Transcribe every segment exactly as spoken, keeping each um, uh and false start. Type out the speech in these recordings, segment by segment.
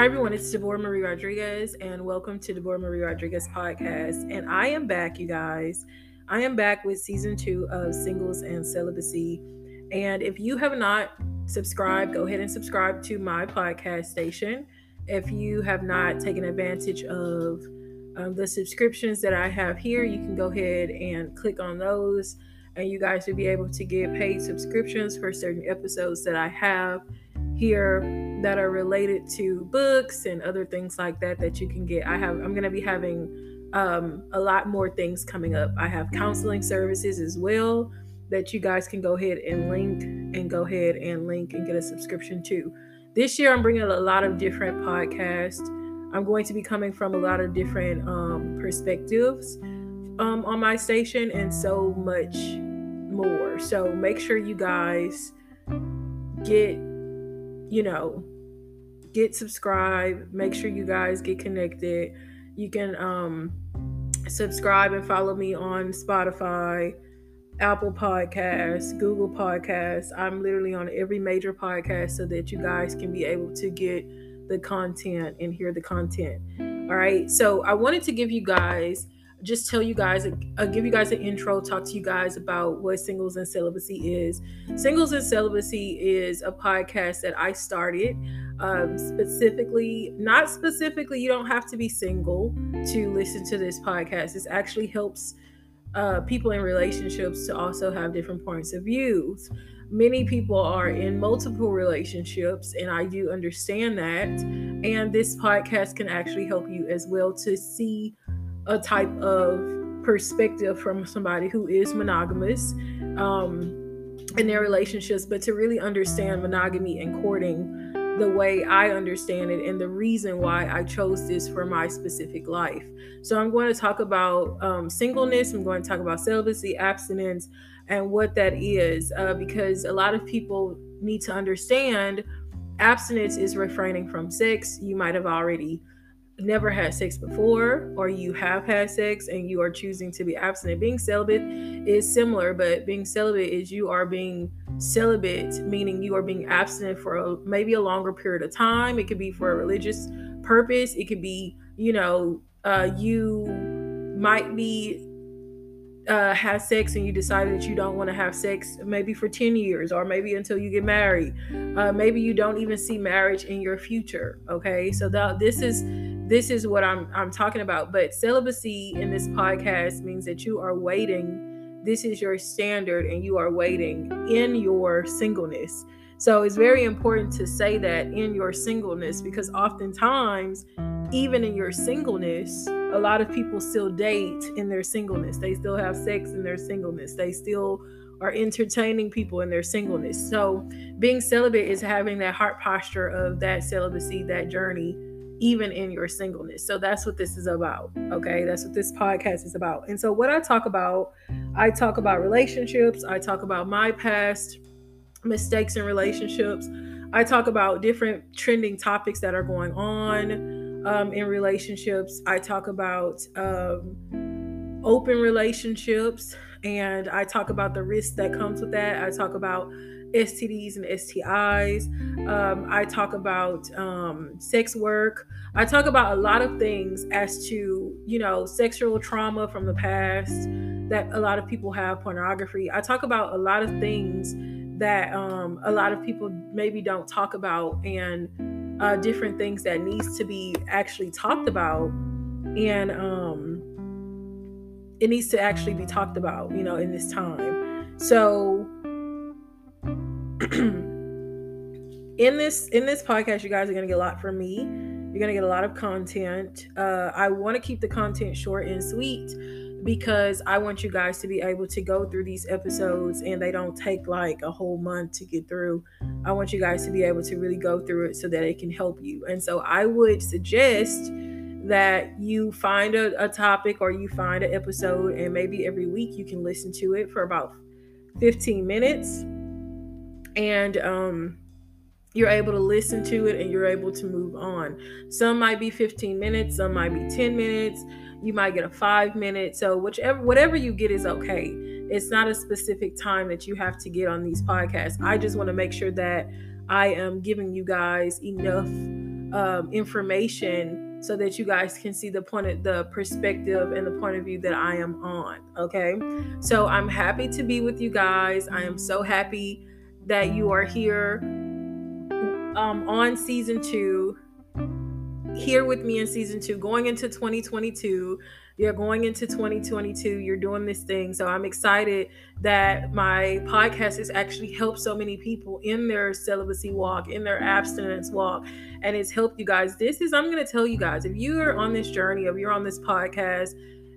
Hi everyone, it's Deborah Marie Rodriguez and welcome to Deborah Marie Rodriguez podcast. And I am back, you guys. I am back with season two of Singles and Celibacy. And if you have not subscribed, go ahead and subscribe to my podcast station. If you have not taken advantage of um, the subscriptions that I have here, you can go ahead and click on those and you guys will be able to get paid subscriptions for certain episodes that I have here that are related to books and other things like that that you can get. I have I'm going to be having um, a lot more things coming up. I have counseling services as well that you guys can go ahead and link and go ahead and link and get a subscription to. This year I'm bringing a lot of different podcasts. I'm going to be coming from a lot of different um, perspectives um, on my station and so much more. So make sure you guys get you know, get subscribed, make sure you guys get connected. You can um, subscribe and follow me on Spotify, Apple Podcasts, Google Podcasts. I'm literally on every major podcast so that you guys can be able to get the content and hear the content. All right. So I wanted to give you guys, just tell you guys, I'll give you guys an intro, talk to you guys about what Singles and Celibacy is. Singles and Celibacy is a podcast that I started um, specifically, not specifically, you don't have to be single to listen to this podcast. This actually helps uh, people in relationships to also have different points of views. Many people are in multiple relationships, and I do understand that. And this podcast can actually help you as well to see a type of perspective from somebody who is monogamous um, in their relationships, but to really understand monogamy and courting the way I understand it and the reason why I chose this for my specific life. So I'm going to talk about um, singleness, I'm going to talk about celibacy, abstinence, and what that is, uh, because a lot of people need to understand abstinence is refraining from sex. You might have already never had sex before, or you have had sex and you are choosing to be abstinent. Being celibate is similar, but being celibate is you are being celibate, meaning you are being abstinent for a, maybe a longer period of time. It could be for a religious purpose. It could be, you know, uh, you might be uh, have sex and you decide that you don't want to have sex maybe for ten years or maybe until you get married. Uh, maybe you don't even see marriage in your future. Okay. So that this is, This is what I'm I'm talking about. But celibacy in this podcast means that you are waiting. This is your standard and you are waiting in your singleness. So it's very important to say that in your singleness, because oftentimes, even in your singleness, a lot of people still date in their singleness. They still have sex in their singleness. They still are entertaining people in their singleness. So being celibate is having that heart posture of that celibacy, that journey, even in your singleness. So that's what this is about. Okay. That's what this podcast is about. And so what I talk about, I talk about relationships. I talk about my past mistakes in relationships. I talk about different trending topics that are going on um, in relationships. I talk about um, open relationships, and I talk about the risks that comes with that. I talk about S T Ds and S T Is. Um, I talk about um, sex work. I talk about a lot of things as to, you know, sexual trauma from the past that a lot of people have, pornography. I talk about a lot of things that um, a lot of people maybe don't talk about, and uh, different things that needs to be actually talked about. And um, it needs to actually be talked about, you know, in this time. So in this in this podcast, you guys are going to get a lot from me. You're going to get a lot of content. Uh, I want to keep the content short and sweet because I want you guys to be able to go through these episodes and they don't take like a whole month to get through. I want you guys to be able to really go through it so that it can help you. And so I would suggest that you find a, a topic or you find an episode, and maybe every week you can listen to it for about fifteen minutes. And um, you're able to listen to it and you're able to move on. Some might be fifteen minutes. Some might be ten minutes. You might get a five minute. So whichever, whatever you get is okay. It's not a specific time that you have to get on these podcasts. I just want to make sure that I am giving you guys enough um, information so that you guys can see the point of the perspective and the point of view that I am on. Okay. So I'm happy to be with you guys. I am so happy that you are here um, on season two, here with me in season two, going into twenty twenty-two. You're going into twenty twenty-two, you're doing this thing. So I'm excited that my podcast has actually helped so many people in their celibacy walk, in their abstinence walk, and it's helped you guys. This is, I'm going to tell you guys, if you are on this journey, if you're on this podcast,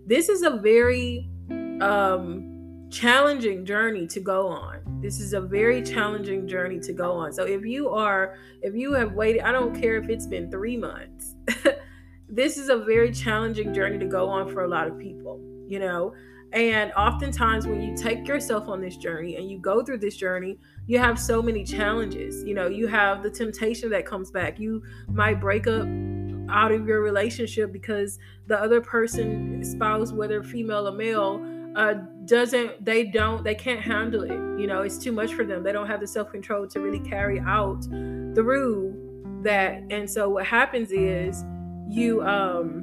this is a very um, challenging journey to go on. This is a very challenging journey to go on. So if you are, if you have waited, I don't care if it's been three months, this is a very challenging journey to go on for a lot of people, you know, and oftentimes when you take yourself on this journey and you go through this journey, you have so many challenges. You know, you have the temptation that comes back. You might break up out of your relationship because the other person, spouse, whether female or male, uh, doesn't, they don't, they can't handle it. You know, it's too much for them. They don't have the self-control to really carry out through that. And so what happens is, you um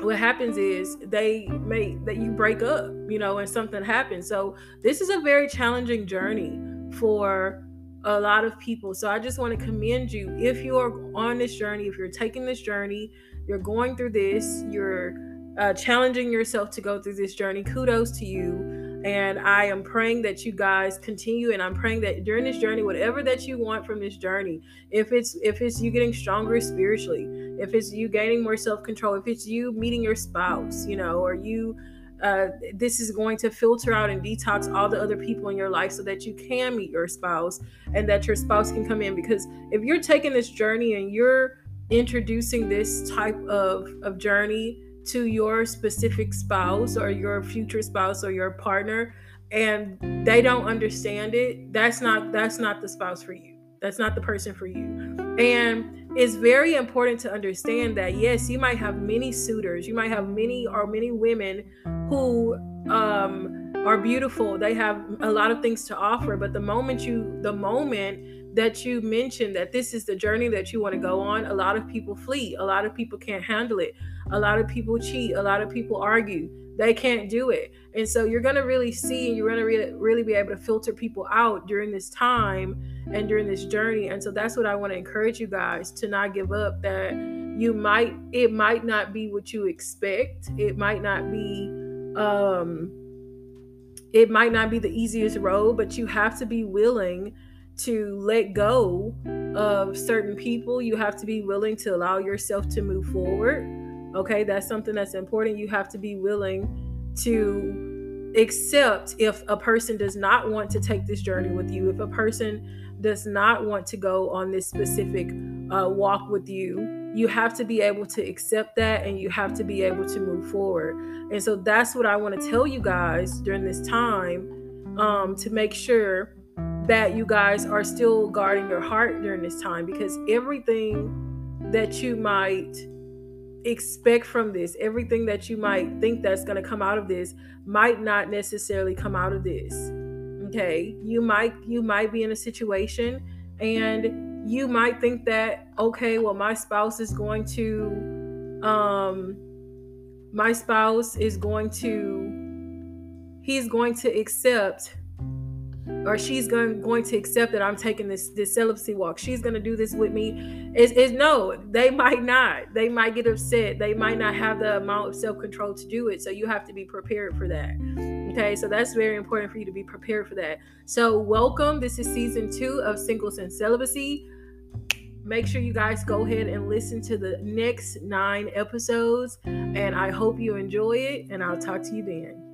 what happens is they make that you break up, you know, and something happens. So this is a very challenging journey for a lot of people. So I just want to commend you if you are on this journey, if you're taking this journey, you're going through this, you're uh, challenging yourself to go through this journey. Kudos to you. And I am praying that you guys continue, and I'm praying that during this journey, whatever that you want from this journey, if it's if it's you getting stronger spiritually, if it's you gaining more self-control, if it's you meeting your spouse, you know, or you, uh, this is going to filter out and detox all the other people in your life so that you can meet your spouse and that your spouse can come in. Because if you're taking this journey and you're introducing this type of, of journey to your specific spouse or your future spouse or your partner, and they don't understand it, that's not, that's not the spouse for you. That's not the person for you. And it's very important to understand that, yes, you might have many suitors. You might have many or many women who um, are beautiful. They have a lot of things to offer. But the moment you, the moment that you mention that this is the journey that you want to go on, a lot of people flee. A lot of people can't handle it. A lot of people cheat. A lot of people argue. They can't do it. And so you're going to really see, and you're going to re- really be able to filter people out during this time and during this journey. And so that's what I want to encourage you guys, to not give up, that you might, it might not be what you expect. It might not be, um, it might not be the easiest road, but you have to be willing to let go of certain people. You have to be willing to allow yourself to move forward. Okay. That's something that's important. You have to be willing to accept if a person does not want to take this journey with you, if a person does not want to go on this specific uh, walk with you, you have to be able to accept that, and you have to be able to move forward. And so that's what I want to tell you guys during this time, um, to make sure that you guys are still guarding your heart during this time, because everything that you might expect from this, everything that you might think that's going to come out of this might not necessarily come out of this. Okay. You might, you might be in a situation and you might think that, okay, well, my spouse is going to, um, my spouse is going to, he's going to accept, or she's going, going to accept that I'm taking this, this celibacy walk. She's going to do this with me. It's, it's no, they might not. They might get upset. They might not have the amount of self-control to do it. So you have to be prepared for that. Okay. So that's very important for you to be prepared for that. So welcome. This is season two of Singles and Celibacy. Make sure you guys go ahead and listen to the next nine episodes, and I hope you enjoy it, and I'll talk to you then.